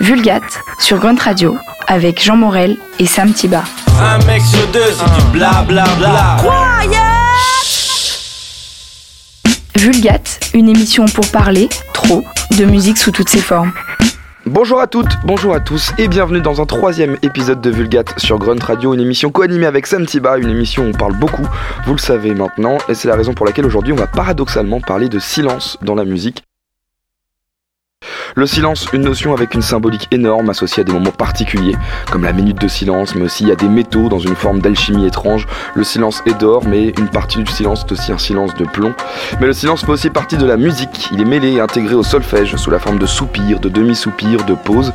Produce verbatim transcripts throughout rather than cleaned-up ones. Vulgate sur Grünt Radio avec Jean Morel et Sam Tiba. Un mec sur deux, c'est du bla bla bla. Vulgate, une émission pour parler, trop, de musique sous toutes ses formes. Bonjour à toutes, bonjour à tous et bienvenue dans un troisième épisode de Vulgate sur Grünt Radio, une émission co-animée avec Sam Tiba, une émission où on parle beaucoup, vous le savez maintenant, et c'est la raison pour laquelle aujourd'hui on va paradoxalement parler de silence dans la musique. Le silence, une notion avec une symbolique énorme associée à des moments particuliers, comme la minute de silence, mais aussi à des métaux dans une forme d'alchimie étrange. Le silence est d'or, mais une partie du silence est aussi un silence de plomb. Mais le silence fait aussi partie de la musique. Il est mêlé et intégré au solfège, sous la forme de soupirs, de demi-soupirs, de pauses.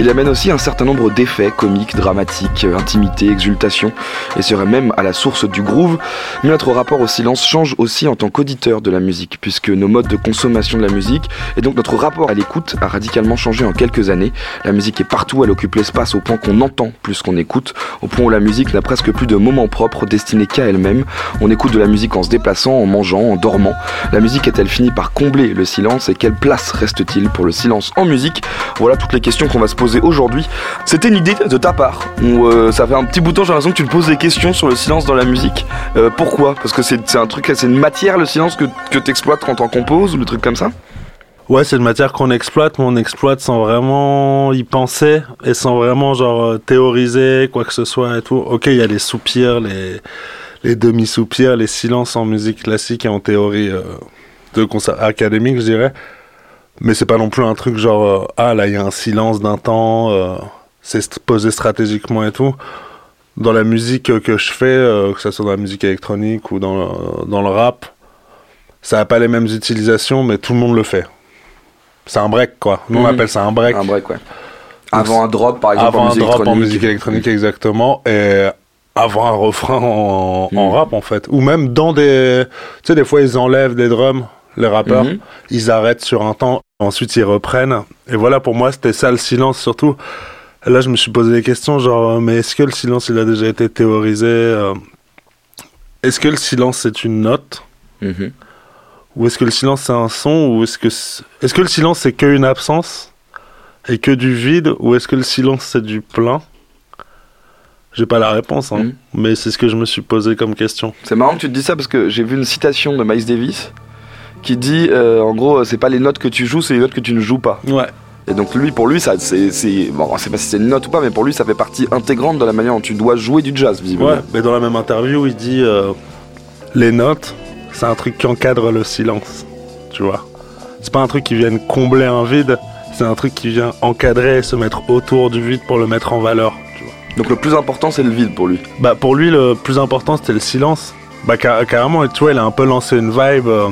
Il amène aussi un certain nombre d'effets comiques, dramatiques, intimité, exultation, et serait même à la source du groove. Mais notre rapport au silence change aussi en tant qu'auditeur de la musique, puisque nos modes de consommation de la musique, et donc notre rapport à l'écoute, a radicalement changé en quelques années. La musique est partout, elle occupe l'espace au point qu'on entend plus qu'on écoute, au point où la musique n'a presque plus de moment propre destiné qu'à elle-même. On écoute de la musique en se déplaçant, en mangeant, en dormant. La musique est-elle finie par combler le silence et quelle place reste-t-il pour le silence en musique? Voilà toutes les questions qu'on va se poser aujourd'hui. C'était une idée de ta part. On, euh, ça fait un petit bout de temps, j'ai l'impression que tu me poses des questions sur le silence dans la musique. Euh, pourquoi? Parce que c'est, c'est un truc, c'est une matière, le silence que, que t'exploites quand t'en composes ou des trucs comme ça? Ouais, c'est une matière qu'on exploite, mais on exploite sans vraiment y penser et sans vraiment genre théoriser quoi que ce soit et tout. Ok, il y a les soupirs, les, les demi-soupirs, les silences en musique classique et en théorie euh, de concert académique, je dirais. Mais c'est pas non plus un truc genre euh, ah là il y a un silence d'un temps, euh, c'est posé stratégiquement et tout. Dans la musique euh, que je fais, euh, que ce soit dans la musique électronique ou dans le, dans le rap, ça a pas les mêmes utilisations, mais tout le monde le fait. C'est un break, quoi. Nous, mmh. on appelle ça un break. Un break, ouais. Avant un drop, par exemple, avant en musique électronique. Avant un drop en musique électronique, exactement. Et avant un refrain en, mmh. en rap, en fait. Ou même dans des... Tu sais, des fois, ils enlèvent des drums, les rappeurs. Mmh. Ils arrêtent sur un temps. Ensuite, ils reprennent. Et voilà, pour moi, c'était ça, le silence, surtout. Là, je me suis posé des questions, genre... Mais est-ce que le silence, il a déjà été théorisé ? Est-ce que le silence, c'est une note ? Mmh. Ou est-ce que le silence c'est un son, ou est-ce que c'est... est-ce que le silence c'est qu'une absence et que du vide, ou est-ce que le silence c'est du plein? J'ai pas la réponse, hein, mmh. mais c'est ce que je me suis posé comme question. C'est marrant que tu te dis ça parce que j'ai vu une citation de Miles Davis qui dit euh, en gros c'est pas les notes que tu joues, c'est les notes que tu ne joues pas. Ouais. Et donc lui, pour lui, ça, c'est, c'est, bon, on sait pas si c'est une note ou pas, mais pour lui ça fait partie intégrante de la manière dont tu dois jouer du jazz, visiblement. Ouais. Mais dans la même interview, il dit euh, les notes. C'est un truc qui encadre le silence, tu vois. C'est pas un truc qui vient combler un vide, c'est un truc qui vient encadrer et se mettre autour du vide pour le mettre en valeur, tu vois. Donc le plus important, c'est le vide pour lui. Bah pour lui, le plus important, c'était le silence. Bah car- carrément, tu vois, il a un peu lancé une vibe, euh,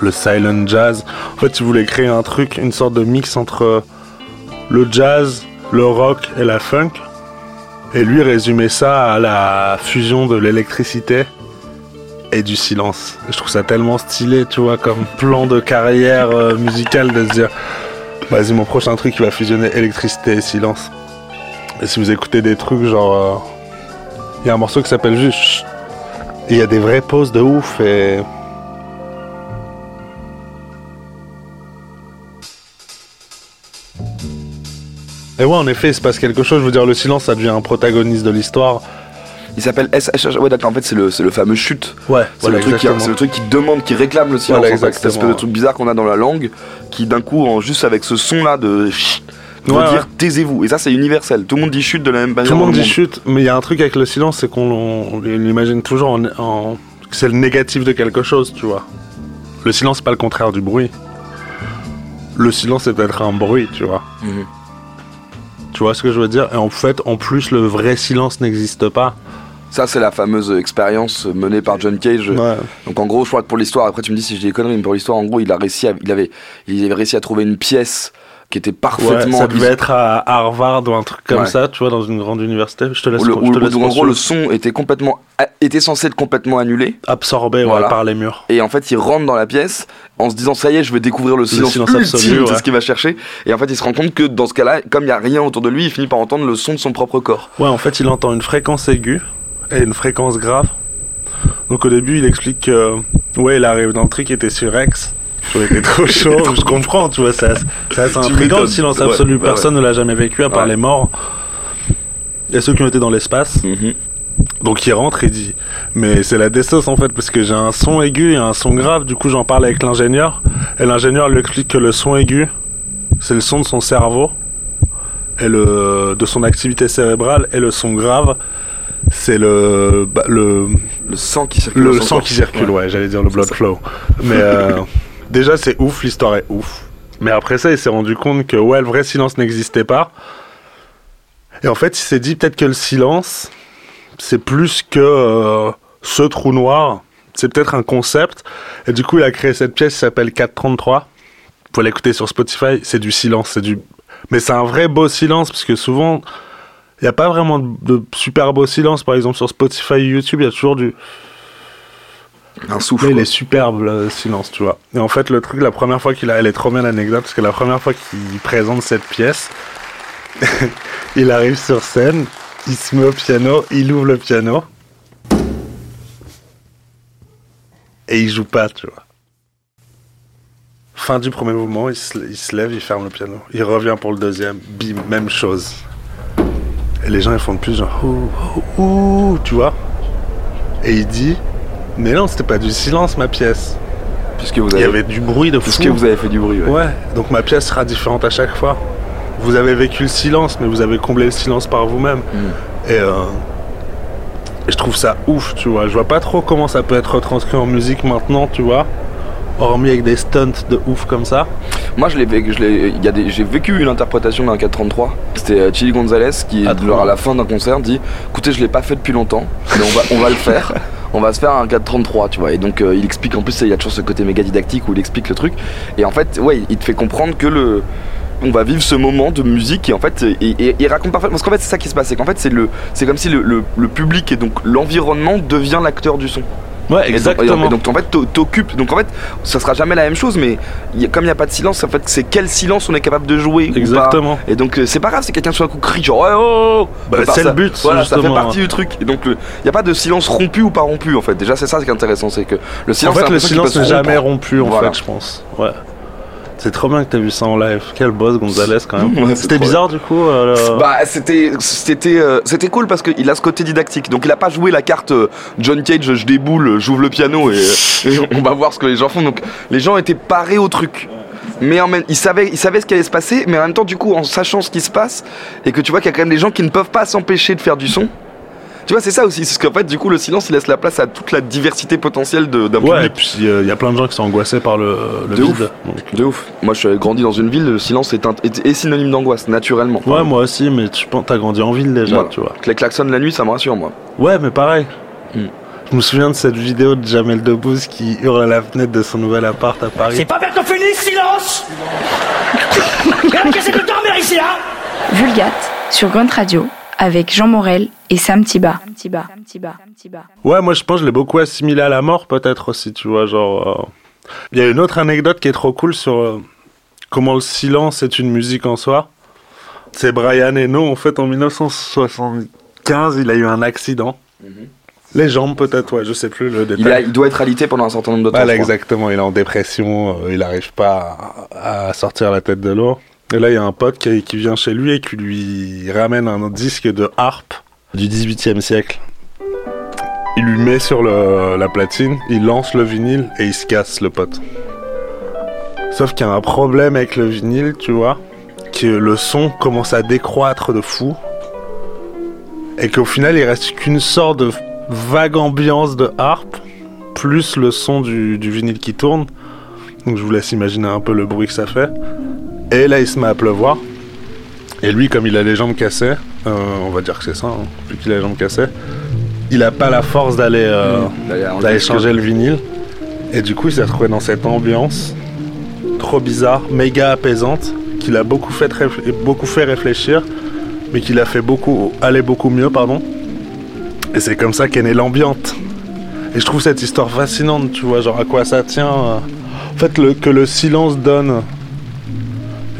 le silent jazz. En fait, il voulait créer un truc, une sorte de mix entre le jazz, le rock et la funk. Et lui résumait ça à la fusion de l'électricité et du silence. Je trouve ça tellement stylé, tu vois, comme plan de carrière euh, musicale de se dire vas-y, mon prochain truc il va fusionner électricité et silence. Et si vous écoutez des trucs genre il euh, y a un morceau qui s'appelle juste et il y a des vraies pauses de ouf et et ouais, en effet il se passe quelque chose. Je veux dire, le silence ça devient un protagoniste de l'histoire. Il s'appelle S H H. Ouais, d'accord, en fait, c'est le, c'est le fameux chute. Ouais, c'est, voilà, le truc qui, c'est le truc qui demande, qui réclame le silence. Voilà, en fait, cette espèce de truc bizarre qu'on a dans la langue, qui d'un coup, en, juste avec ce son-là de chut, ouais, veut ouais. dire taisez-vous. Et ça, c'est universel. Tout le monde dit chute de la même manière. Tout le monde dit chute, mais il y a un truc avec le silence, c'est qu'on on, on l'imagine toujours en, en. C'est le négatif de quelque chose, tu vois. Le silence, c'est pas le contraire du bruit. Le silence, c'est peut-être un bruit, tu vois. Mmh. Tu vois ce que je veux dire? Et en fait, en plus, le vrai silence n'existe pas. Ça, c'est la fameuse expérience menée par John Cage. Ouais. Donc, en gros, je crois que pour l'histoire, après tu me dis si j'ai des conneries, mais pour l'histoire, en gros, il, a réussi à, il, avait, il avait réussi à trouver une pièce qui était parfaitement... Ouais, ça devait être à Harvard ou un truc comme ouais. ça, tu vois, dans une grande université. Je te laisse, le, je te laisse donc, en gros, le son était, complètement, était censé être complètement annulé. Absorbé voilà. ouais, par les murs. Et en fait, il rentre dans la pièce en se disant, ça y est, je vais découvrir le, le silence, silence ultime, absolu, ouais. c'est ce qu'il va chercher. Et en fait, il se rend compte que dans ce cas-là, comme il n'y a rien autour de lui, il finit par entendre le son de son propre corps. Ouais, en fait, il entend une fréquence aiguë et une fréquence grave. Donc au début il explique que ouais, il arrive dans le truc qui était sur X J'aurais été trop chaud, je comprends, tu vois, ça, ça, c'est intriguant le silence absolu. Ouais, bah personne ouais. ne l'a jamais vécu à part ouais. les morts et ceux qui ont été dans l'espace. Mm-hmm. Donc il rentre et dit, mais c'est la décesse en fait, parce que j'ai un son aigu et un son grave, du coup j'en parle avec l'ingénieur, et l'ingénieur lui explique que le son aigu, c'est le son de son cerveau, et le, de son activité cérébrale, et le son grave, c'est le... Bah, le, le sang qui circule. Le sang qui circule, ouais, j'allais dire le blood flow. Mais euh, déjà c'est ouf, l'histoire est ouf. Mais après ça, il s'est rendu compte que ouais, le vrai silence n'existait pas. Et en fait, il s'est dit peut-être que le silence... c'est plus que euh, ce trou noir, c'est peut-être un concept. Et du coup, il a créé cette pièce qui s'appelle quatre cent trente-trois. Vous pouvez l'écouter sur Spotify, c'est du silence. C'est du... Mais c'est un vrai beau silence, parce que souvent, il n'y a pas vraiment de super beau silence. Par exemple, sur Spotify et YouTube, il y a toujours du... un souffle. Mais il est superbe, le silence, tu vois. Et en fait, le truc, la première fois qu'il a... Elle est trop bien l'anecdote, parce que la première fois qu'il présente cette pièce, il arrive sur scène... il se met au piano, il ouvre le piano et il joue pas, tu vois. Fin du premier mouvement, il se, il se lève, il ferme le piano, il revient pour le deuxième, bim, même chose. Et les gens ils font de plus genre ouh, ouh, ouh, tu vois. Et il dit, mais non, c'était pas du silence ma pièce. Puisque vous avez... il y avait du bruit de fou. Puisque vous avez fait du bruit, ouais. Ouais, donc ma pièce sera différente à chaque fois. Vous avez vécu le silence, mais vous avez comblé le silence par vous-même. Mmh. Et euh, je trouve ça ouf, tu vois. Je vois pas trop comment ça peut être retranscrit en musique maintenant, tu vois. Hormis avec des stunts de ouf comme ça. Moi, je l'ai, je l'ai, y a des, j'ai vécu une interprétation d'un quatre cent trente-trois. C'était Chilly Gonzales qui, à, à la fin d'un concert, dit « Écoutez, je l'ai pas fait depuis longtemps, mais on va, on va le faire. » On va se faire un quatre cent trente-trois, tu vois. Et donc euh, il explique, en plus, il y a toujours ce côté méga didactique où il explique le truc. Et en fait, ouais, il te fait comprendre que le... on va vivre ce moment de musique et en fait il raconte parfaitement, parce qu'en fait c'est ça qui se passe, c'est qu'en fait c'est, le, c'est comme si le, le, le public et donc l'environnement devient l'acteur du son. Ouais, exactement. Et donc, et donc en fait t'occupes, donc en fait ça sera jamais la même chose, mais y a, comme il n'y a pas de silence, en fait c'est quel silence on est capable de jouer. Exactement. Ou pas. Et donc c'est pas grave si quelqu'un sur un coup crie genre ouais, oh, bah, c'est ça, le but. Voilà, ça fait partie ouais. du truc. Et donc il n'y a pas de silence rompu ou pas rompu en fait. Déjà c'est ça qui est intéressant, c'est que le silence. En fait le silence n'est jamais rompu en voilà. fait, je pense. Ouais. C'est trop bien que t'aies vu ça en live. Quel boss Gonzales quand même. Ouais, c'était bizarre bien. Du coup. Euh, bah c'était c'était euh, c'était cool parce qu'il a ce côté didactique. Donc il a pas joué la carte euh, John Cage, je déboule, j'ouvre le piano et, et on va voir ce que les gens font. Donc les gens étaient parés au truc. Mais en même, ils savaient, ils savaient ce qui allait se passer. Mais en même temps du coup en sachant ce qui se passe et que tu vois qu'il y a quand même des gens qui ne peuvent pas s'empêcher de faire du son. Tu vois, c'est ça aussi, c'est qu'en fait, du coup, le silence, il laisse la place à toute la diversité potentielle de, d'un ouais, public. Ouais, et puis il euh, y a plein de gens qui sont angoissés par le, le de vide. Ouf. De ouf. Moi, je suis grandi dans une ville, le silence est, un, est, est synonyme d'angoisse, naturellement. Ouais, moi aussi, mais tu penses, t'as grandi en ville déjà, voilà. Tu vois. Les klaxons de la nuit, ça me rassure, moi. Ouais, mais pareil. Mm. Je me souviens de cette vidéo de Jamel Debbouze qui hurle à la fenêtre de son nouvel appart à Paris. C'est pas bien qu'on finisse, silence. Regarde, qu'est-ce que t'en mères ici, hein. Vulgate, sur Grünt Radio. Avec Jean Morel et Sam Tiba. Ouais, moi je pense que je l'ai beaucoup assimilé à la mort, peut-être aussi, tu vois. Genre, euh... il y a une autre anecdote qui est trop cool sur euh, comment le silence est une musique en soi. C'est Brian Eno, en fait, en dix-neuf cent soixante-quinze, il a eu un accident. Mm-hmm. Les jambes, peut-être, ouais, je sais plus le détail. Il, a, il doit être alité pendant un certain nombre de temps. Voilà, exactement, il est en dépression, euh, il n'arrive pas à, à sortir la tête de l'eau. Et là, il y a un pote qui, qui vient chez lui et qui lui ramène un disque de harpe du dix-huitième siècle. Il lui met sur le, la platine, il lance le vinyle et il se casse, le pote. Sauf qu'il y a un problème avec le vinyle, tu vois, que le son commence à décroître de fou et qu'au final, il reste qu'une sorte de vague ambiance de harpe plus le son du, du vinyle qui tourne. Donc je vous laisse imaginer un peu le bruit que ça fait. Et là, il se met à pleuvoir. Et lui, comme il a les jambes cassées, euh, on va dire que c'est ça, hein, vu qu'il a les jambes cassées, il a pas la force d'aller, euh, mmh, d'aller changer le vinyle. Et du coup, il s'est retrouvé dans cette ambiance trop bizarre, méga apaisante, qu'il a beaucoup fait, réfl- beaucoup fait réfléchir, mais qu'il a fait beaucoup, aller beaucoup mieux, pardon. Et c'est comme ça qu'est née l'ambiante. Et je trouve cette histoire fascinante, tu vois, genre à quoi ça tient. Euh... En fait, le, que le silence donne...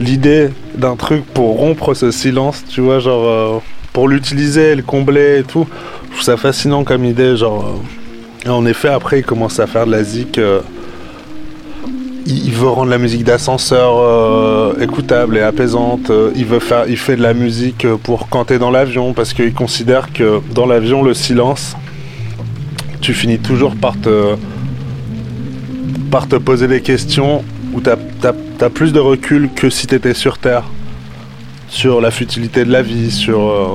l'idée d'un truc pour rompre ce silence, tu vois, genre euh, pour l'utiliser, le combler et tout, je trouve ça fascinant comme idée, genre euh, et en effet après il commence à faire de la zik euh, il veut rendre la musique d'ascenseur euh, écoutable et apaisante. Il veut faire, il fait de la musique pour quand t'es dans l'avion, parce qu'il considère que dans l'avion, le silence, tu finis toujours par te, par te poser des questions où t'as, t'as, t'as plus de recul que si t'étais sur Terre, sur la futilité de la vie, sur euh,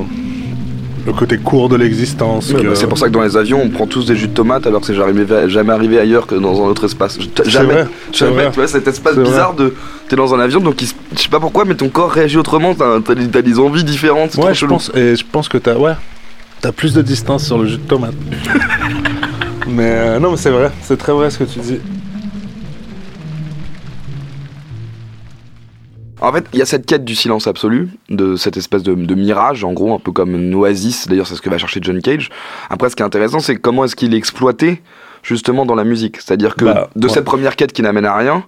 le côté court de l'existence. Ouais, que... bah c'est pour ça que dans les avions, on prend tous des jus de tomates, alors que c'est jamais, jamais arrivé ailleurs que dans un autre espace. Jamais. C'est vrai, c'est jamais. Vrai. Tu vois, cet espace c'est bizarre vrai. De... T'es dans un avion, donc il, je sais pas pourquoi, mais ton corps réagit autrement, t'as, t'as, t'as des envies différentes, c'est ouais, trop je chelou. Pense, et je pense que t'as... Ouais. T'as plus de distance sur le jus de tomate. Mais euh, non, mais c'est vrai. C'est très vrai ce que tu dis. En fait, il y a cette quête du silence absolu, de cette espèce de, de mirage, en gros, un peu comme une oasis. D'ailleurs, c'est ce que va chercher John Cage. Après, ce qui est intéressant, c'est comment est-ce qu'il est exploité, justement, dans la musique. C'est-à-dire que bah, de ouais. cette première quête qui n'amène à rien,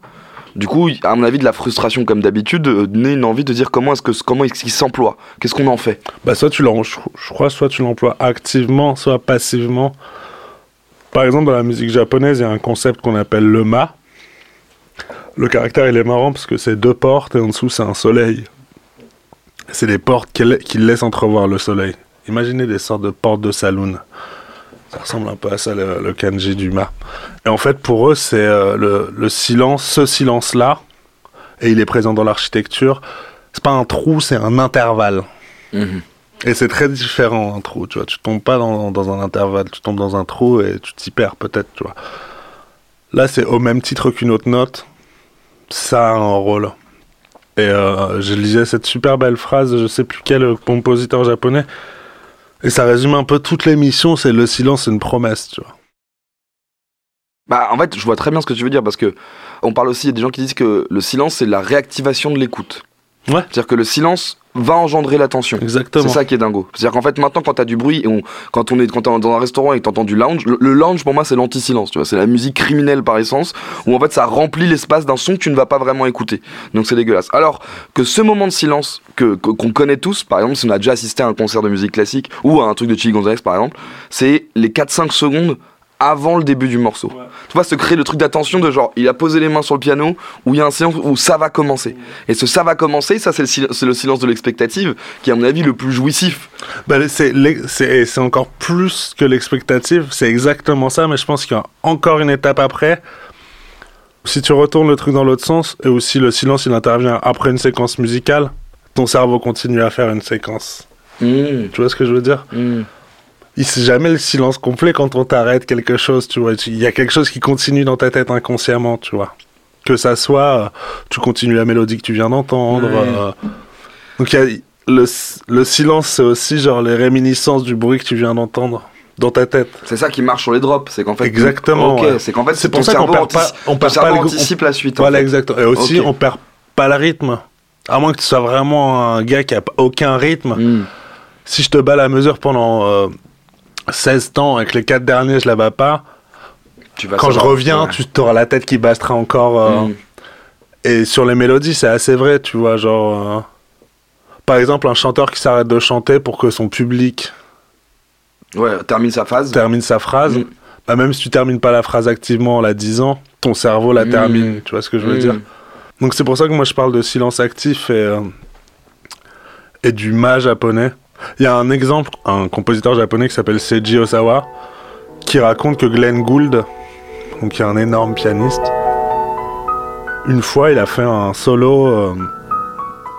du coup, à mon avis, de la frustration, comme d'habitude, naît une envie de dire comment est-ce que, comment est-ce qu'il s'emploie, qu'est-ce qu'on en fait. Bah, soit tu l'en, je, je crois, soit tu l'emploies activement, soit passivement. Par exemple, dans la musique japonaise, il y a un concept qu'on appelle le ma. Le caractère, il est marrant parce que c'est deux portes et en dessous, c'est un soleil. C'est des portes qui laissent entrevoir le soleil. Imaginez des sortes de portes de saloon. Ça ressemble un peu à ça, le, le kanji du ma. Et en fait, pour eux, c'est euh, le, le silence, ce silence-là, et il est présent dans l'architecture. C'est pas un trou, c'est un intervalle. Mmh. Et c'est très différent, un trou, tu vois. Tu tombes pas dans, dans un intervalle, tu tombes dans un trou et tu t'y perds peut-être, tu vois. Là, c'est au même titre qu'une autre note. Ça a un rôle. Et euh, je lisais cette super belle phrase, je sais plus quel compositeur japonais, et ça résume un peu toute l'émission, c'est le silence est une promesse, tu vois. Bah, en fait, je vois très bien ce que tu veux dire, parce que on parle aussi, il y a des gens qui disent que le silence, c'est la réactivation de l'écoute. Ouais. C'est-à-dire que le silence va engendrer l'attention. Exactement. C'est ça qui est dingo. C'est-à-dire qu'en fait, maintenant, quand t'as du bruit, et on, quand on est, quand t'es dans un restaurant et que t'entends du lounge, le, le lounge, pour moi, c'est l'anti-silence, tu vois. C'est la musique criminelle par essence, où en fait, ça remplit l'espace d'un son que tu ne vas pas vraiment écouter. Donc, c'est dégueulasse. Alors que ce moment de silence que, que, qu'on connaît tous, par exemple, si on a déjà assisté à un concert de musique classique, ou à un truc de Chilly Gonzales, par exemple, c'est les quatre à cinq secondes avant le début du morceau. Ouais. Tu vois, se créer le truc d'attention de genre, il a posé les mains sur le piano, où il y a un silence où ça va commencer. Et ce ça va commencer, ça c'est le, sil- c'est le silence de l'expectative, qui est à mon avis le plus jouissif. Bah, c'est, c'est, c'est encore plus que l'expectative, c'est exactement ça, mais je pense qu'il y a encore une étape après. Si tu retournes le truc dans l'autre sens, et aussi le silence il intervient après une séquence musicale, ton cerveau continue à faire une séquence. Mmh. Tu vois ce que je veux dire ? Mmh. C'est jamais le silence complet quand on t'arrête quelque chose, tu vois. Il y a quelque chose qui continue dans ta tête inconsciemment, tu vois. Que ça soit, tu continues la mélodie que tu viens d'entendre. Ouais. Euh... Donc y a le, le silence, c'est aussi genre les réminiscences du bruit que tu viens d'entendre dans ta tête. C'est ça qui marche sur les drops, c'est qu'en fait. Exactement. Ok. Ouais. C'est qu'en fait, c'est pour ça qu'on perd pas. On perd pas le anticipe la suite. Voilà, exactement. Et aussi, on perd pas le rythme. À moins que tu sois vraiment un gars qui a aucun rythme. Mm. Si je te bats la mesure pendant Euh... seize temps et que les quatre derniers je la bats pas, tu vas quand je reviens ouais. tu t'auras la tête qui bastera encore euh, mm. Et sur les mélodies c'est assez vrai, tu vois, genre euh, par exemple un chanteur qui s'arrête de chanter pour que son public ouais, termine sa phrase termine sa phrase mm. Bah même si tu termines pas la phrase activement en la disant, ton cerveau la mm. termine, tu vois ce que je veux mm. dire. Donc c'est pour ça que moi je parle de silence actif et, euh, et du ma japonais. Il y a un exemple, un compositeur japonais qui s'appelle Seiji Ozawa, qui raconte que Glenn Gould, donc qui est un énorme pianiste, une fois il a fait un solo euh,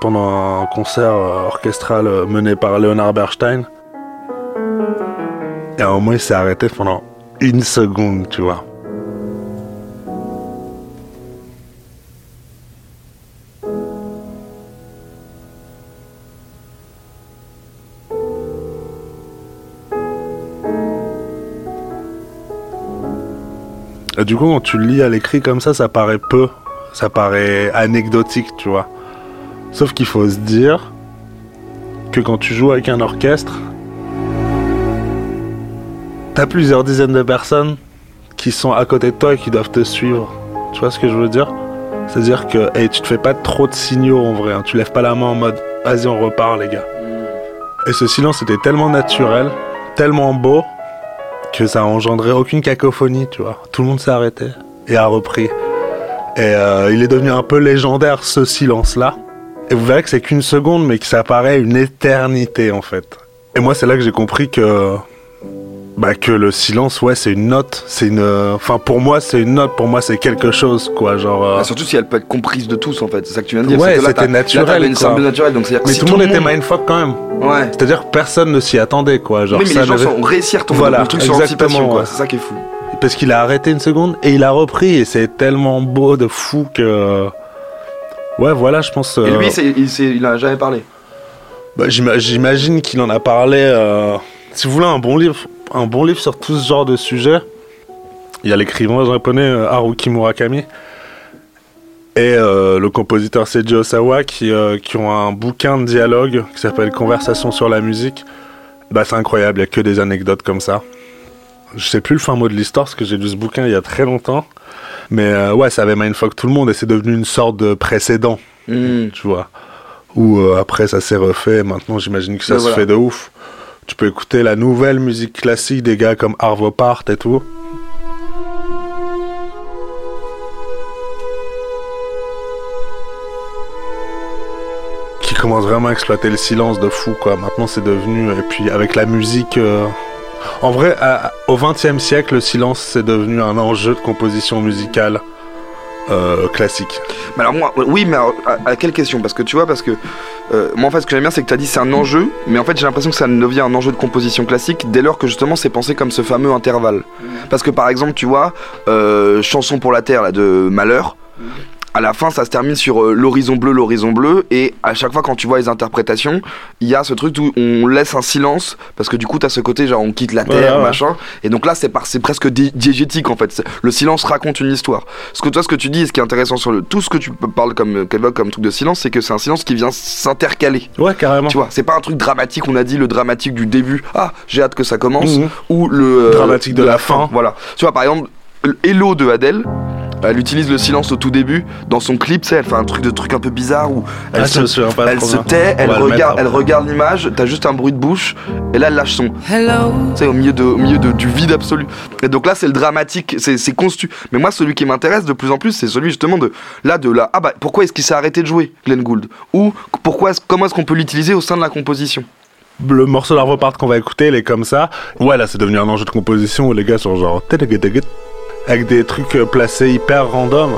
pendant un concert euh, orchestral euh, mené par Leonard Bernstein. Et à un moment il s'est arrêté pendant une seconde, tu vois. Et du coup, quand tu le lis à l'écrit comme ça, ça paraît peu, ça paraît anecdotique, tu vois. Sauf qu'il faut se dire que quand tu joues avec un orchestre, t'as plusieurs dizaines de personnes qui sont à côté de toi et qui doivent te suivre. Tu vois ce que je veux dire ? C'est-à-dire que hey, tu te fais pas trop de signaux en vrai, hein. Tu lèves pas la main en mode « Vas-y, on repart, les gars ». Et ce silence était tellement naturel, tellement beau, que ça engendrait aucune cacophonie, tu vois. Tout le monde s'est arrêté et a repris. Et euh, il est devenu un peu légendaire, ce silence-là. Et vous verrez que c'est qu'une seconde, mais que ça paraît une éternité, en fait. Et moi, c'est là que j'ai compris que... Bah, que le silence, ouais, c'est une note. C'est une... Enfin, pour moi, c'est une note. Pour moi, c'est quelque chose, quoi, genre... Euh... Bah, surtout si elle peut être comprise de tous, en fait. C'est ça que tu viens de dire. Ouais, là, c'était naturel, là, une sorte de naturel, donc c'est-à-dire que mais si tout, tout le monde était mindfuck, quand même. Ouais. C'est-à-dire que personne ne s'y attendait, quoi. Genre, oui, mais ça les gens devait... réussirent à tomber voilà, le truc sur l'anticipation, quoi. Ouais. C'est ça qui est fou. Parce qu'il a arrêté une seconde et il a repris. Et c'est tellement beau de fou que... Ouais, voilà, je pense... Euh... Et lui, c'est, il, c'est, il a jamais parlé. Bah, j'ima- j'imagine qu'il en a parlé... Euh... Si vous voulez un bon livre, un bon livre sur tout ce genre de sujet, il y a l'écrivain japonais Haruki Murakami et euh, le compositeur Seiji Ozawa qui, euh, qui ont un bouquin de dialogue qui s'appelle « Conversation sur la musique ». Bah, c'est incroyable, il n'y a que des anecdotes comme ça. Je sais plus le fin mot de l'histoire parce que j'ai lu ce bouquin il y a très longtemps. Mais euh, ouais, ça avait mindfuck tout le monde et c'est devenu une sorte de précédent, mmh. tu vois. Où euh, après ça s'est refait, maintenant j'imagine que ça Mais se voilà. fait de ouf. Tu peux écouter la nouvelle musique classique des gars comme Arvo Pärt et tout. Qui commence vraiment à exploiter le silence de fou, quoi. Maintenant c'est devenu... Et puis avec la musique... Euh... En vrai, à, au XXe siècle, le silence c'est devenu un enjeu de composition musicale. Euh, classique. Mais alors moi, oui, mais alors, à, à quelle question ? Parce que tu vois, parce que euh, moi en fait, ce que j'aime bien, c'est que tu as dit c'est un enjeu, mais en fait, j'ai l'impression que ça devient un enjeu de composition classique dès lors que justement c'est pensé comme ce fameux intervalle. Parce que par exemple, tu vois, euh, Chanson pour la Terre là, de Malheur. À la fin, ça se termine sur euh, l'horizon bleu, l'horizon bleu, et à chaque fois quand tu vois les interprétations, il y a ce truc où on laisse un silence parce que du coup t'as ce côté genre on quitte la terre, ouais, ouais. machin. Et donc là, c'est, par, c'est presque di- diégétique en fait. C'est, le silence raconte une histoire. Ce que toi, ce que tu dis, et ce qui est intéressant sur le, tout ce que tu parles comme comme, comme truc de silence, c'est que c'est un silence qui vient s'intercaler. Ouais, carrément. Tu vois, c'est pas un truc dramatique. On a dit le dramatique du début. Ah, j'ai hâte que ça commence. Mmh. Ou le euh, dramatique de, de la, la fin. fin. Voilà. Tu vois, par exemple, Hello de Adèle. Elle utilise le silence au tout début dans son clip, tu sais, elle fait un truc de truc un peu bizarre où elle ah, se, elle se tait, elle regarde, elle regarde l'image, t'as juste un bruit de bouche et là elle lâche son. Hello. Tu sais, au milieu de, au milieu de, du vide absolu. Et donc là c'est le dramatique, c'est, c'est constu. Mais moi celui qui m'intéresse de plus en plus c'est celui justement de là de là. Ah bah pourquoi est-ce qu'il s'est arrêté de jouer Glenn Gould ? Ou pourquoi est-ce, comment est-ce qu'on peut l'utiliser au sein de la composition ? Le morceau d'Arvo Pärt qu'on va écouter, il est comme ça. Ouais, là c'est devenu un enjeu de composition où les gars sont genre avec des trucs placés hyper random.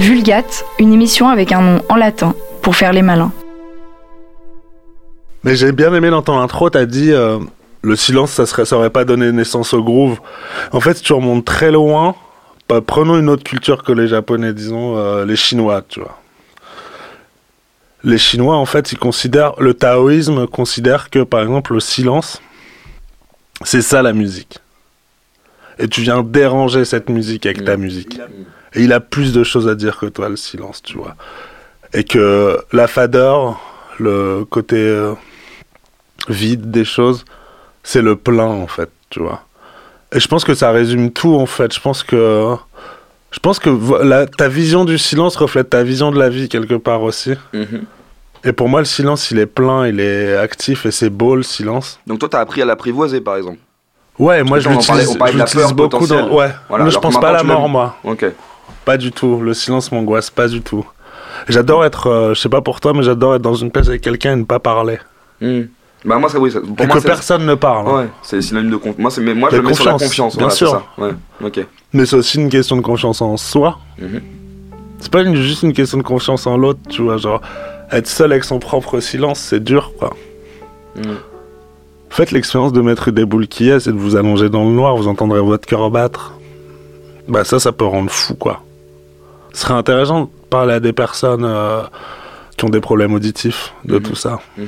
Vulgate, une émission avec un nom en latin pour faire les malins. Mais j'ai bien aimé dans ton intro, t'as dit euh, le silence ça serait, ça aurait pas donné naissance au groove. En fait, tu remontes très loin. Bah, prenons une autre culture que les Japonais, disons euh, les Chinois, tu vois. Les Chinois, en fait, ils considèrent le taoïsme considère que par exemple le silence, c'est ça la musique. Et tu viens déranger cette musique avec ta musique. Et il a plus de choses à dire que toi, le silence, tu vois. et que la fadeur, le côté euh, vide des choses, c'est le plein en fait, tu vois. Et je pense que ça résume tout en fait. Je pense que je pense que la, ta vision du silence reflète ta vision de la vie quelque part aussi. Mm-hmm. Et pour moi, le silence, il est plein, il est actif et c'est beau le silence. Donc toi, t'as appris à l'apprivoiser, par exemple. Ouais, moi je l'utilise, on parlait, on parlait je l'utilise beaucoup. Dans, ouais. Voilà, non, je pense pas à la mort, moi. Ok. Pas du tout. Le silence m'angoisse pas du tout. J'adore être, euh, je sais pas pour toi, mais j'adore être dans une pièce avec quelqu'un et ne pas parler. Mm. Bah moi ça oui. Ça, pour et moi, que c'est... personne ne parle. Ouais. C'est synonyme de confiance. Moi c'est, mais moi je le mets sur la confiance. Bien voilà, sûr. C'est ça. Ouais. Ok. Mais c'est aussi une question de confiance en soi. Mm-hmm. C'est pas une, juste une question de confiance en l'autre, tu vois, genre. Être seul avec son propre silence, c'est dur, quoi. Mm. Faites l'expérience de mettre des boules qui est, c'est de vous allonger dans le noir, vous entendrez votre cœur battre. Bah ça, ça peut rendre fou, quoi. Ce serait intéressant de parler à des personnes euh, qui ont des problèmes auditifs, de mm-hmm. tout ça. Mm-hmm.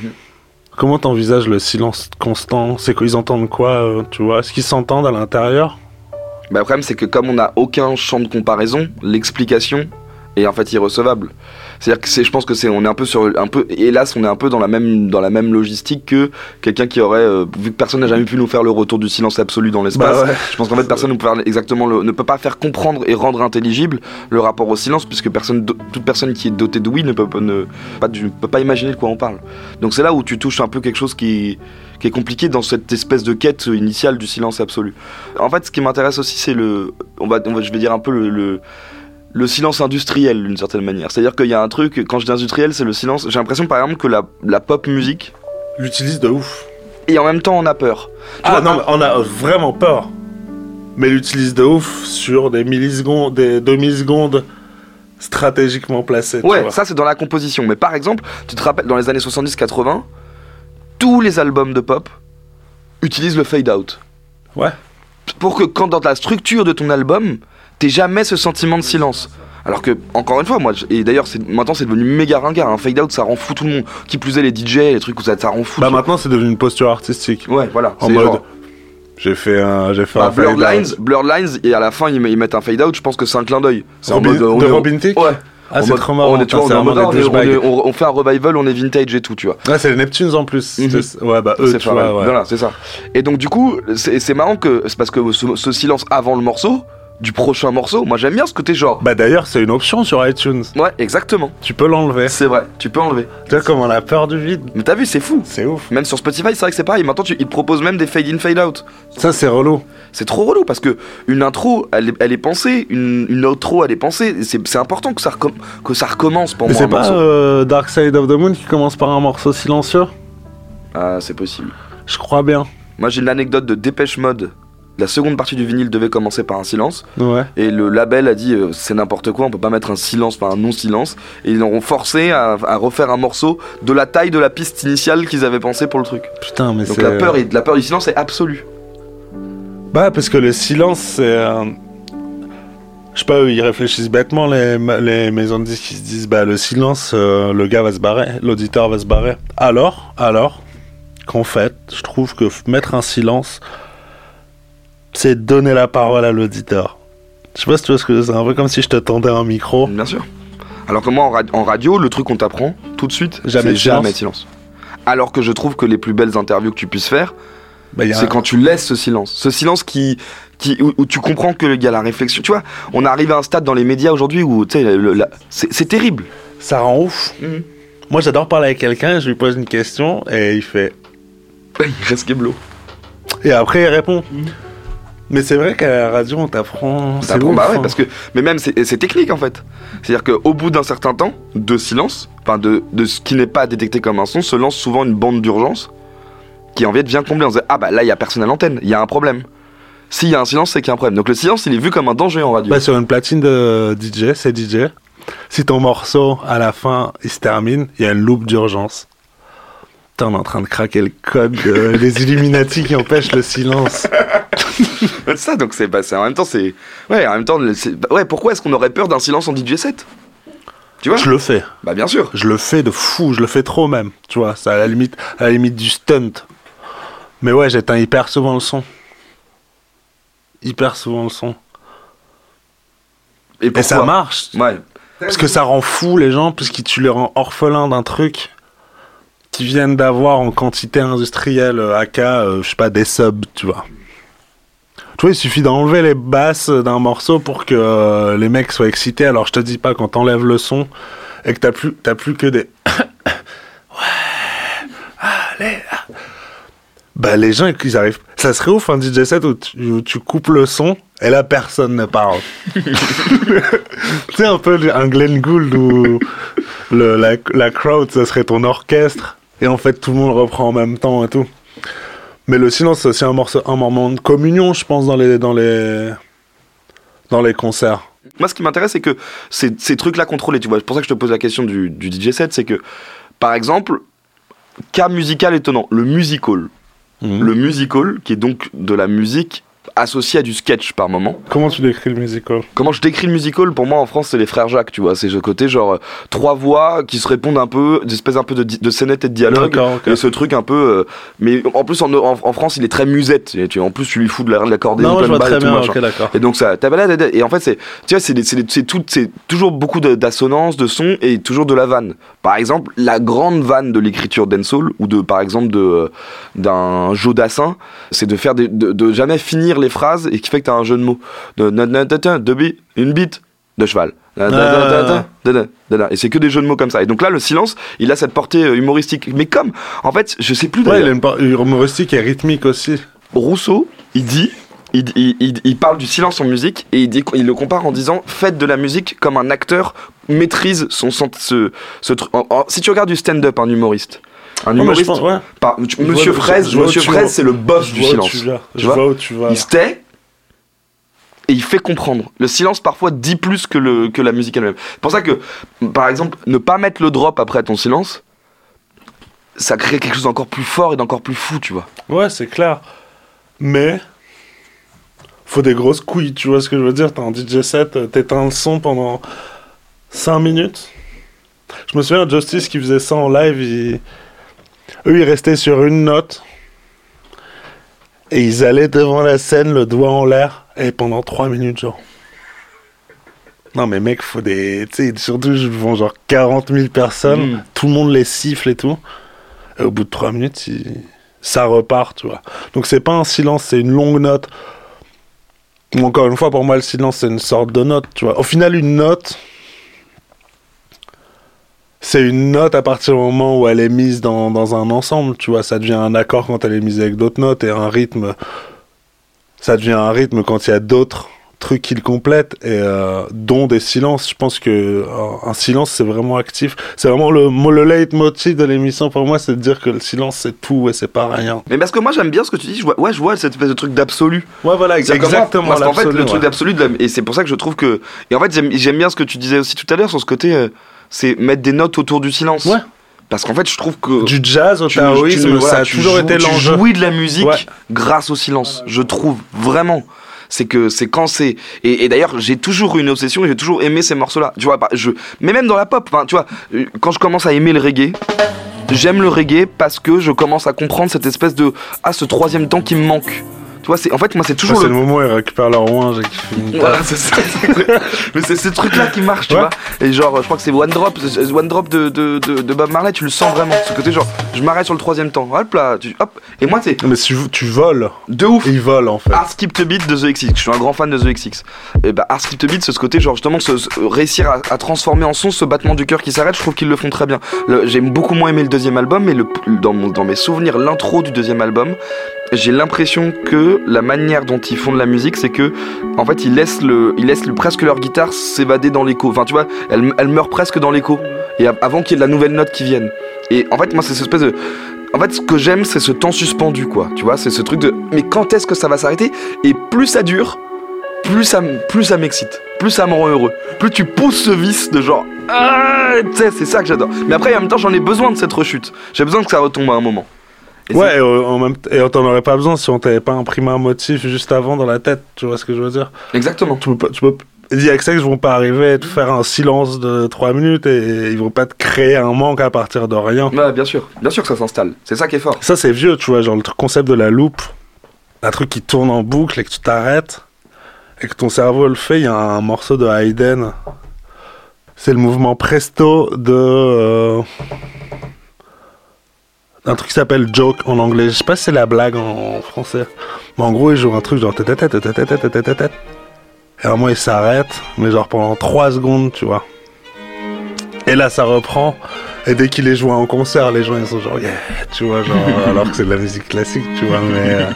Comment t'envisages le silence constant ? C'est qu'ils entendent quoi, euh, tu vois ? Est-ce qu'ils s'entendent à l'intérieur ? Bah, le problème, c'est que comme on n'a aucun champ de comparaison, l'explication est en fait irrecevable. C'est-à-dire que c'est, je pense que c'est, on est un peu sur, un peu, hélas, on est un peu dans la même, dans la même logistique que quelqu'un qui aurait, euh, vu que personne n'a jamais pu nous faire le retour du silence absolu dans l'espace. Bah ouais. Je pense qu'en fait, personne ne peut faire exactement le, ne peut pas faire comprendre et rendre intelligible le rapport au silence, puisque personne, do, toute personne qui est dotée d'ouïe ne peut, ne, pas, du, peut pas imaginer de quoi on parle. Donc c'est là où tu touches un peu quelque chose qui, qui est compliqué dans cette espèce de quête initiale du silence absolu. En fait, ce qui m'intéresse aussi, c'est le, on va, on va je vais dire un peu le, le le silence industriel d'une certaine manière, c'est-à-dire qu'il y a un truc, quand je dis industriel, c'est le silence, j'ai l'impression par exemple que la, la pop musique l'utilise de ouf. Et en même temps on a peur. Tu ah vois, non, un... on a vraiment peur. Mais l'utilise de ouf sur des millisecondes, des demi-secondes stratégiquement placées. Ouais, tu vois. Ça c'est dans la composition, mais par exemple, tu te rappelles dans les années soixante-dix quatre-vingts, tous les albums de pop utilisent le fade out. Ouais. Pour que quand dans la structure de ton album, t'es jamais ce sentiment de silence. Alors que, encore une fois, moi, et d'ailleurs, c'est, maintenant c'est devenu méga ringard, un hein, fade out, ça rend fou tout le monde. Qui plus est, les D J, les trucs où ça, ça rend fou. Bah maintenant, c'est devenu une posture artistique. Ouais, voilà. En mode, genre... j'ai fait un, j'ai fait bah, un Blurred Lines, Blurred Lines, et à la fin, ils mettent un fade out, je pense que c'est un clin d'œil. C'est Robin, en mode, on de est, Robin Thicke. Ouais. Ah, c'est mode, trop marrant. On, est, tu vois, ah, on, mode, on, est, on, on fait un revival, on est vintage et tout, tu vois. Ouais, c'est les Neptunes en plus. Mm-hmm. Ouais, bah eux, c'est tu vois. Ouais. Voilà, c'est ça. Et donc, du coup, c'est, c'est marrant que, c'est parce que ce, ce silence avant le morceau, du prochain morceau, moi j'aime bien ce côté genre. Bah d'ailleurs, c'est une option sur iTunes. Ouais, exactement. Tu peux l'enlever. C'est vrai, tu peux enlever. Tu vois comme on a peur du vide. Mais t'as vu, c'est fou. C'est ouf. Même sur Spotify, c'est vrai que c'est pareil. Maintenant, tu, ils te proposent même des fade in, fade out. Ça, c'est relou. C'est trop relou parce que une intro, elle est, elle est pensée, une, une outro, elle est pensée. C'est, c'est important que ça, recom- que ça recommence pour mais moi. C'est pas euh, Dark Side of the Moon qui commence par un morceau silencieux ? Ah, c'est possible. Je crois bien. Moi, j'ai une anecdote de Depeche Mode. La seconde partie du vinyle devait commencer par un silence. Ouais. Et le label a dit euh, c'est n'importe quoi, on peut pas mettre un silence, enfin un non-silence. Et ils l'auront forcé à, à refaire un morceau de la taille de la piste initiale qu'ils avaient pensée pour le truc. Putain, mais donc c'est... la peur, et, la peur du silence est absolue. Bah, parce que le silence, c'est. Euh... Je sais pas, ils réfléchissent bêtement, les, les maisons de disques, ils se disent bah, le silence, euh, le gars va se barrer, l'auditeur va se barrer. Alors, alors qu'en fait, je trouve que mettre un silence, c'est donner la parole à l'auditeur. Je sais pas si tu vois ce que c'est, un peu comme si je te tendais un micro. Bien sûr. Alors que moi, en, ra- en radio, le truc qu'on t'apprend, tout de suite, jamais c'est de jamais de silence. Alors que je trouve que les plus belles interviews que tu puisses faire, bah, c'est un... quand tu laisses ce silence. Ce silence qui, qui, où, où tu comprends qu'il y a la réflexion. Tu vois, on arrive à un stade dans les médias aujourd'hui où, tu sais, la... c'est, c'est terrible. Ça rend ouf. Mmh. Moi, j'adore parler avec quelqu'un, je lui pose une question et il fait... il reste keblo. Et après, il répond... Mmh. Mais c'est vrai qu'à la radio on t'apprend, c'est t'apprend, ouf, bah ouais, hein. Parce que mais même c'est, c'est technique en fait. C'est-à-dire qu'au bout d'un certain temps de silence, enfin de, de ce qui n'est pas détecté comme un son, se lance souvent une bande d'urgence qui en fait vient combler. On se dit ah bah là il y a personne à l'antenne, il y a un problème. S'il y a un silence, c'est qu'il y a un problème. Donc le silence il est vu comme un danger en radio. Bah sur une platine de D J, c'est D J. Si ton morceau à la fin il se termine, il y a une loupe d'urgence. Putain, on est en train de craquer le code euh, des Illuminati qui empêchent le silence. Ça, donc c'est passé. Bah, en même temps, c'est. Ouais, en même temps, c'est... ouais, pourquoi est-ce qu'on aurait peur d'un silence en D J set ? Tu vois ? Je le fais. Bah, bien sûr. Je le fais de fou, je le fais trop même. Tu vois, c'est à la limite, à la limite du stunt. Mais ouais, j'éteins hyper souvent le son. Hyper souvent le son. Et, Et ça marche. Ouais. Parce que ça rend fou les gens, puisque tu les rends orphelins d'un truc qu'ils viennent d'avoir en quantité industrielle, aka, euh, je sais pas, des subs, tu vois. Tu vois, il suffit d'enlever les basses d'un morceau pour que euh, les mecs soient excités. Alors, je te dis pas, quand t'enlèves le son et que t'as plus, t'as plus que des... ouais, allez, ah. Bah, les gens, ils arrivent... Ça serait ouf, un D J set où tu, où tu coupes le son et là, personne ne parle. Tu sais, un peu un Glenn Gould où le, la, la crowd, ça serait ton orchestre. Et en fait, tout le monde reprend en même temps et tout. Mais le silence, c'est aussi un, morceau, un moment de communion, je pense, dans les, dans les, dans les concerts. Moi, ce qui m'intéresse, c'est que ces, ces trucs-là contrôlés, tu vois, c'est pour ça que je te pose la question du, du D J set, c'est que, par exemple, cas musical étonnant, le musical. Mmh. Le musical, qui est donc de la musique associée à du sketch par moment. Comment tu décris le musical ? Comment je décris le musical ? Pour moi, en France, c'est les frères Jacques, tu vois. C'est ce côté, genre, euh, trois voix qui se répondent un peu, des espèces un peu de, di- de scénettes et de dialogues. Okay. Et ce truc un peu... Euh, mais en plus, en, en, en France, il est très musette. Et tu, en plus, tu lui fous de l'accordéon. Non, je vois très bien, ok, d'accord. Et donc, ça... Et en fait, c'est, tu vois, c'est, des, c'est, des, c'est, tout, c'est toujours beaucoup de, d'assonances, de sons, et toujours de la vanne. Par exemple, la grande vanne de l'écriture dancehall, ou de, par exemple, de, d'un Joe Dassin, c'est de, faire des, de, de jamais finir les phrases et qui fait que t'as un jeu de mots de, de, de, de, de, de bi, une bite de cheval euh... et c'est que des jeux de mots comme ça, et donc là le silence il a cette portée humoristique, mais comme en fait je sais plus ouais, il a une part humoristique et rythmique aussi. Rousseau il dit il, il, il, il parle du silence en musique et il, dit, il le compare en disant faites de la musique comme un acteur maîtrise son ce, ce truc. Si tu regardes du stand-up, un humoriste Un humoriste, oh, pense, ouais. par, tu, Monsieur Fraise, Monsieur Fraise, c'est le boss du silence. Tu je vois, vois où tu vas. Il se tait et il fait comprendre. Le silence parfois dit plus que, le, que la musique elle-même. C'est pour ça que, par exemple, ne pas mettre le drop après ton silence, ça crée quelque chose d'encore plus fort et d'encore plus fou, tu vois. Ouais, c'est clair. Mais faut des grosses couilles, tu vois ce que je veux dire. T'as un D J set, t'éteins le son pendant cinq minutes. Je me souviens de Justice qui faisait ça en live. Il... Eux, ils restaient sur une note et ils allaient devant la scène, le doigt en l'air, et pendant trois minutes, genre. Non, mais mec, faut des. Tu sais, surtout devant genre quarante mille personnes, mmh. Tout le monde les siffle et tout. Et au bout de trois minutes, ils... ça repart, tu vois. Donc, c'est pas un silence, c'est une longue note. Bon, encore une fois, pour moi, le silence, c'est une sorte de note, tu vois. Au final, une note. C'est une note à partir du moment où elle est mise dans, dans un ensemble, tu vois. Ça devient un accord quand elle est mise avec d'autres notes et un rythme. Ça devient un rythme quand il y a d'autres trucs qui le complètent, et euh, dont des silences. Je pense que un, un silence, c'est vraiment actif. C'est vraiment le, le leitmotiv de l'émission pour moi, c'est de dire que le silence, c'est tout et c'est pas rien. Mais parce que moi, j'aime bien ce que tu dis. Je vois, ouais, je vois cette espèce de truc d'absolu. Ouais, voilà, c'est exactement. Parce qu'en fait, le ouais. truc d'absolu, de la, et c'est pour ça que je trouve que. Et en fait, j'aime, j'aime bien ce que tu disais aussi tout à l'heure sur ce côté. Euh, C'est mettre des notes autour du silence. Ouais. Parce qu'en fait, je trouve que. Du jazz au taoïsme, voilà, ça a toujours joues, été l'enjeu. Tu jouis de la musique ouais. grâce au silence, je trouve, vraiment. C'est que c'est quand c'est. Et, et d'ailleurs, j'ai toujours eu une obsession et j'ai toujours aimé ces morceaux-là. Tu vois, je... mais même dans la pop, hein, tu vois, quand je commence à aimer le reggae. J'aime le reggae parce que je commence à comprendre cette espèce de. Ah, ce troisième temps qui me manque. Tu vois, c'est, en fait, moi, c'est toujours. Ouais, le... C'est le moment où ils récupèrent leur ouinge et qu'ils finissent. Voilà, c'est ça. Mais c'est ce truc-là qui marche, tu ouais. vois. Et genre, je crois que c'est One Drop, One Drop de, de, de, de Bob Marley, tu le sens vraiment. Ce côté, genre, je m'arrête sur le troisième temps. Hop là, tu, hop. Et moi, c'est. Mais si tu voles. De ouf. Ils volent, en fait. Hard Skip the Beat de The xx. Je suis un grand fan de The xx. Et bah, Hard Skip the Beat, c'est ce côté, genre, justement, ce, ce, réussir à, à transformer en son ce battement du cœur qui s'arrête, je trouve qu'ils le font très bien. Le, j'ai beaucoup moins aimé le deuxième album, mais le, dans, mon, dans mes souvenirs, l'intro du deuxième album. J'ai l'impression que la manière dont ils font de la musique, c'est que, en fait, ils laissent, le, ils laissent le, presque leur guitare s'évader dans l'écho. Enfin, tu vois, elle, elle meurt presque dans l'écho, et avant qu'il y ait de la nouvelle note qui vienne. Et en fait, moi, c'est cette espèce de. En fait, ce que j'aime, c'est ce temps suspendu, quoi. Tu vois, c'est ce truc de. Mais quand est-ce que ça va s'arrêter ? Et plus ça dure, plus ça, plus ça m'excite, plus ça me rend heureux. Plus tu pousses ce vice de genre. Ah, tu sais, c'est ça que j'adore. Mais après, en même temps, j'en ai besoin de cette rechute. J'ai besoin que ça retombe à un moment. Et ouais, et, en même t- et on t'en aurait pas besoin si on t'avait pas imprimé un motif juste avant dans la tête, tu vois ce que je veux dire ? Exactement. Tu peux pas, tu peux, les xx vont pas arriver à te faire un silence de trois minutes et ils vont pas te créer un manque à partir de rien. Ouais, bien sûr, bien sûr que ça s'installe, c'est ça qui est fort. Ça c'est vieux, tu vois, genre le concept de la loupe, un truc qui tourne en boucle et que tu t'arrêtes et que ton cerveau le fait, il y a un morceau de Haydn. C'est le mouvement presto de... Euh, un truc qui s'appelle joke en anglais. Je sais pas si c'est la blague en français. Mais en gros, il joue un truc genre... Et alors moi, il s'arrête, mais genre pendant trois secondes, tu vois. Et là, ça reprend. Et dès qu'il est joué en concert, les gens, ils sont genre... Yeah, tu vois, genre... alors que c'est de la musique classique, tu vois, mais... Euh,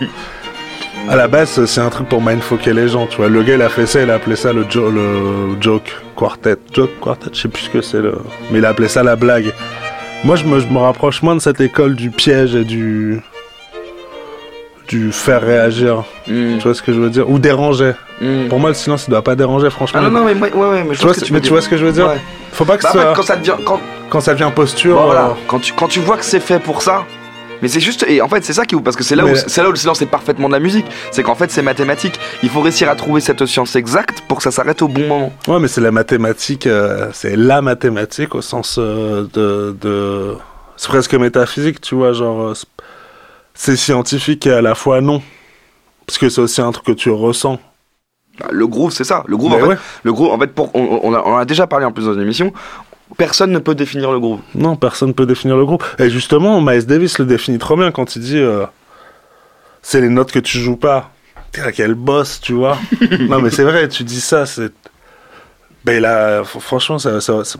à la base, c'est un truc pour mindfucker les gens, tu vois. Le gars, il a fait ça, il a appelé ça le, jo- le joke quartet. Joke quartet, je sais plus ce que c'est, le... mais il a appelé ça la blague. Moi, je me, je me rapproche moins de cette école du piège et du... du faire réagir. Mm. Tu vois ce que je veux dire? Ou déranger. Mm. Pour moi, le silence, il doit pas déranger, franchement. Ah non, non, mais moi, ouais, ouais, mais je tu vois, que tu, mais tu vois ce que je veux dire? Ouais. Faut pas que bah, ça... En fait, quand ça devient... Quand, quand ça devient posture... Bon, voilà. euh... quand, tu, quand tu vois que c'est fait pour ça... Mais c'est juste, et en fait c'est ça qui est ouf, parce que c'est là, où, c'est là où le silence est parfaitement de la musique. C'est qu'en fait c'est mathématique. Il faut réussir à trouver cette science exacte pour que ça s'arrête au bon moment. Ouais, mais c'est la mathématique, euh, c'est la mathématique au sens euh, de, de... C'est presque métaphysique, tu vois, genre... Euh, c'est scientifique et à la fois non. Parce que c'est aussi un truc que tu ressens. Bah, le groove, c'est ça. Le groove, en fait, ouais. le groove, en fait pour, on, on, a, on a déjà parlé en plus dans une émission... Personne ne peut définir le groove. Non, personne ne peut définir le groove. Et justement, Miles Davis le définit trop bien quand il dit euh, « C'est les notes que tu joues pas. » T'es quel boss, tu vois. Non, mais c'est vrai, tu dis ça, c'est... Ben là, franchement, ça, ça, ça...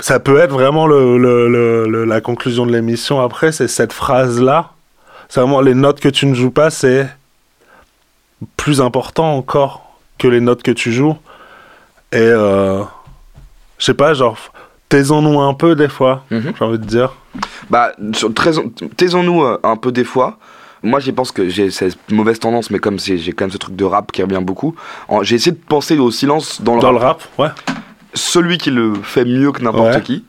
ça peut être vraiment le, le, le, le, la conclusion de l'émission après, c'est cette phrase-là. C'est vraiment les notes que tu ne joues pas, c'est plus important encore que les notes que tu joues. Et... Euh... Je sais pas, genre, taisons-nous un peu des fois, mm-hmm. j'ai envie de dire. Bah, taisons-nous un peu des fois. Moi, je pense que j'ai cette mauvaise tendance, mais comme c'est, j'ai quand même ce truc de rap qui revient beaucoup, j'ai essayé de penser au silence dans le dans rap. Dans le rap, ouais. Celui qui le fait mieux que n'importe ouais. qui,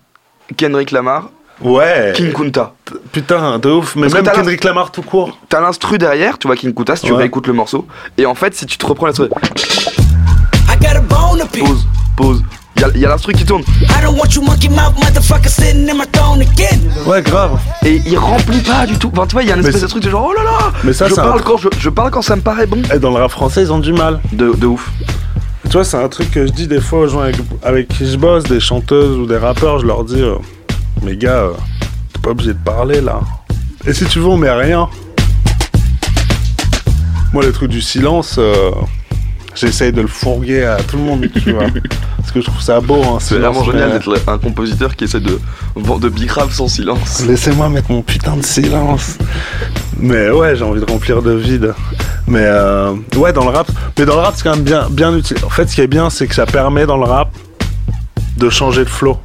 Kendrick Lamar, ouais. King Kunta. Putain, de ouf, mais Parce même Kendrick Lamar tout court. T'as l'instru derrière, tu vois King Kunta, si tu ouais. réécoutes le morceau, et en fait, si tu te reprends l'instru... Pause, pause. Il y a l'instru qui tourne. Ouais, grave. Et il remplit pas du tout. Enfin, tu vois, il y a une espèce de truc de genre oh là là. Mais ça, je, c'est parle un... quand je, je parle quand ça me paraît bon. Et dans le rap français, ils ont du mal. De, de ouf. Tu vois, c'est un truc que je dis des fois aux gens avec, avec qui je bosse, des chanteuses ou des rappeurs. Je leur dis euh, mes gars, euh, t'es pas obligé de parler là. Et si tu veux, on met rien. Moi, le truc du silence. Euh... J'essaye de le fourguer à tout le monde, tu vois. Parce que je trouve ça beau. Hein, c'est vraiment génial mais... d'être un compositeur qui essaie de de bicrave sans silence. Laissez-moi mettre mon putain de silence. Mais ouais, j'ai envie de remplir de vide. Mais euh... ouais, dans le rap. Mais dans le rap, c'est quand même bien, bien utile. En fait, ce qui est bien, c'est que ça permet dans le rap de changer de flow.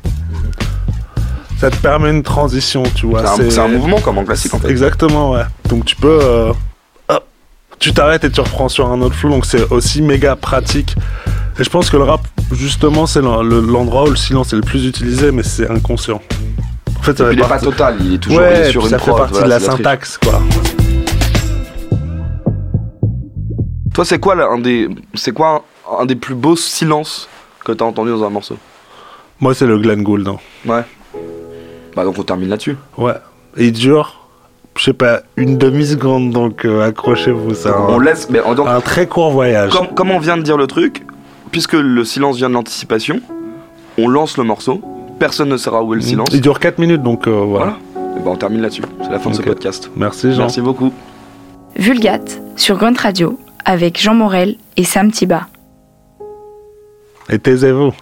Ça te permet une transition, tu vois. C'est un, c'est... C'est un mouvement comme en classique, en fait. Exactement, ouais. Donc tu peux. Euh... Tu t'arrêtes et tu reprends sur un autre flow, donc c'est aussi méga pratique. Et je pense que le rap, justement, c'est l'endroit où le silence est le plus utilisé, mais c'est inconscient. En fait, ça il est part... pas total, il est toujours ouais, il est sur une prod. Ça fait partie voilà, de la, la syntaxe, quoi. Toi, c'est quoi, là, un des... c'est quoi un... un des plus beaux silences que t'as entendu dans un morceau? Moi, c'est le Glenn Gould. Hein. Ouais. Bah donc on termine là-dessus. Ouais. Et il dure. Je sais pas, une demi-seconde, donc euh, accrochez-vous, ça. On hein. laisse, mais donc, un très court voyage. Comme, comme on vient de dire le truc, puisque le silence vient de l'anticipation, on lance le morceau, personne ne saura où est le silence. Il dure quatre minutes, donc euh, voilà. voilà. Et ben, on termine là-dessus, c'est la fin okay. de ce podcast. Merci Jean. Merci beaucoup. Vulgate, sur Grünt Radio, avec Jean Morel et Sam Tiba. Et taisez-vous.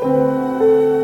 Thank you.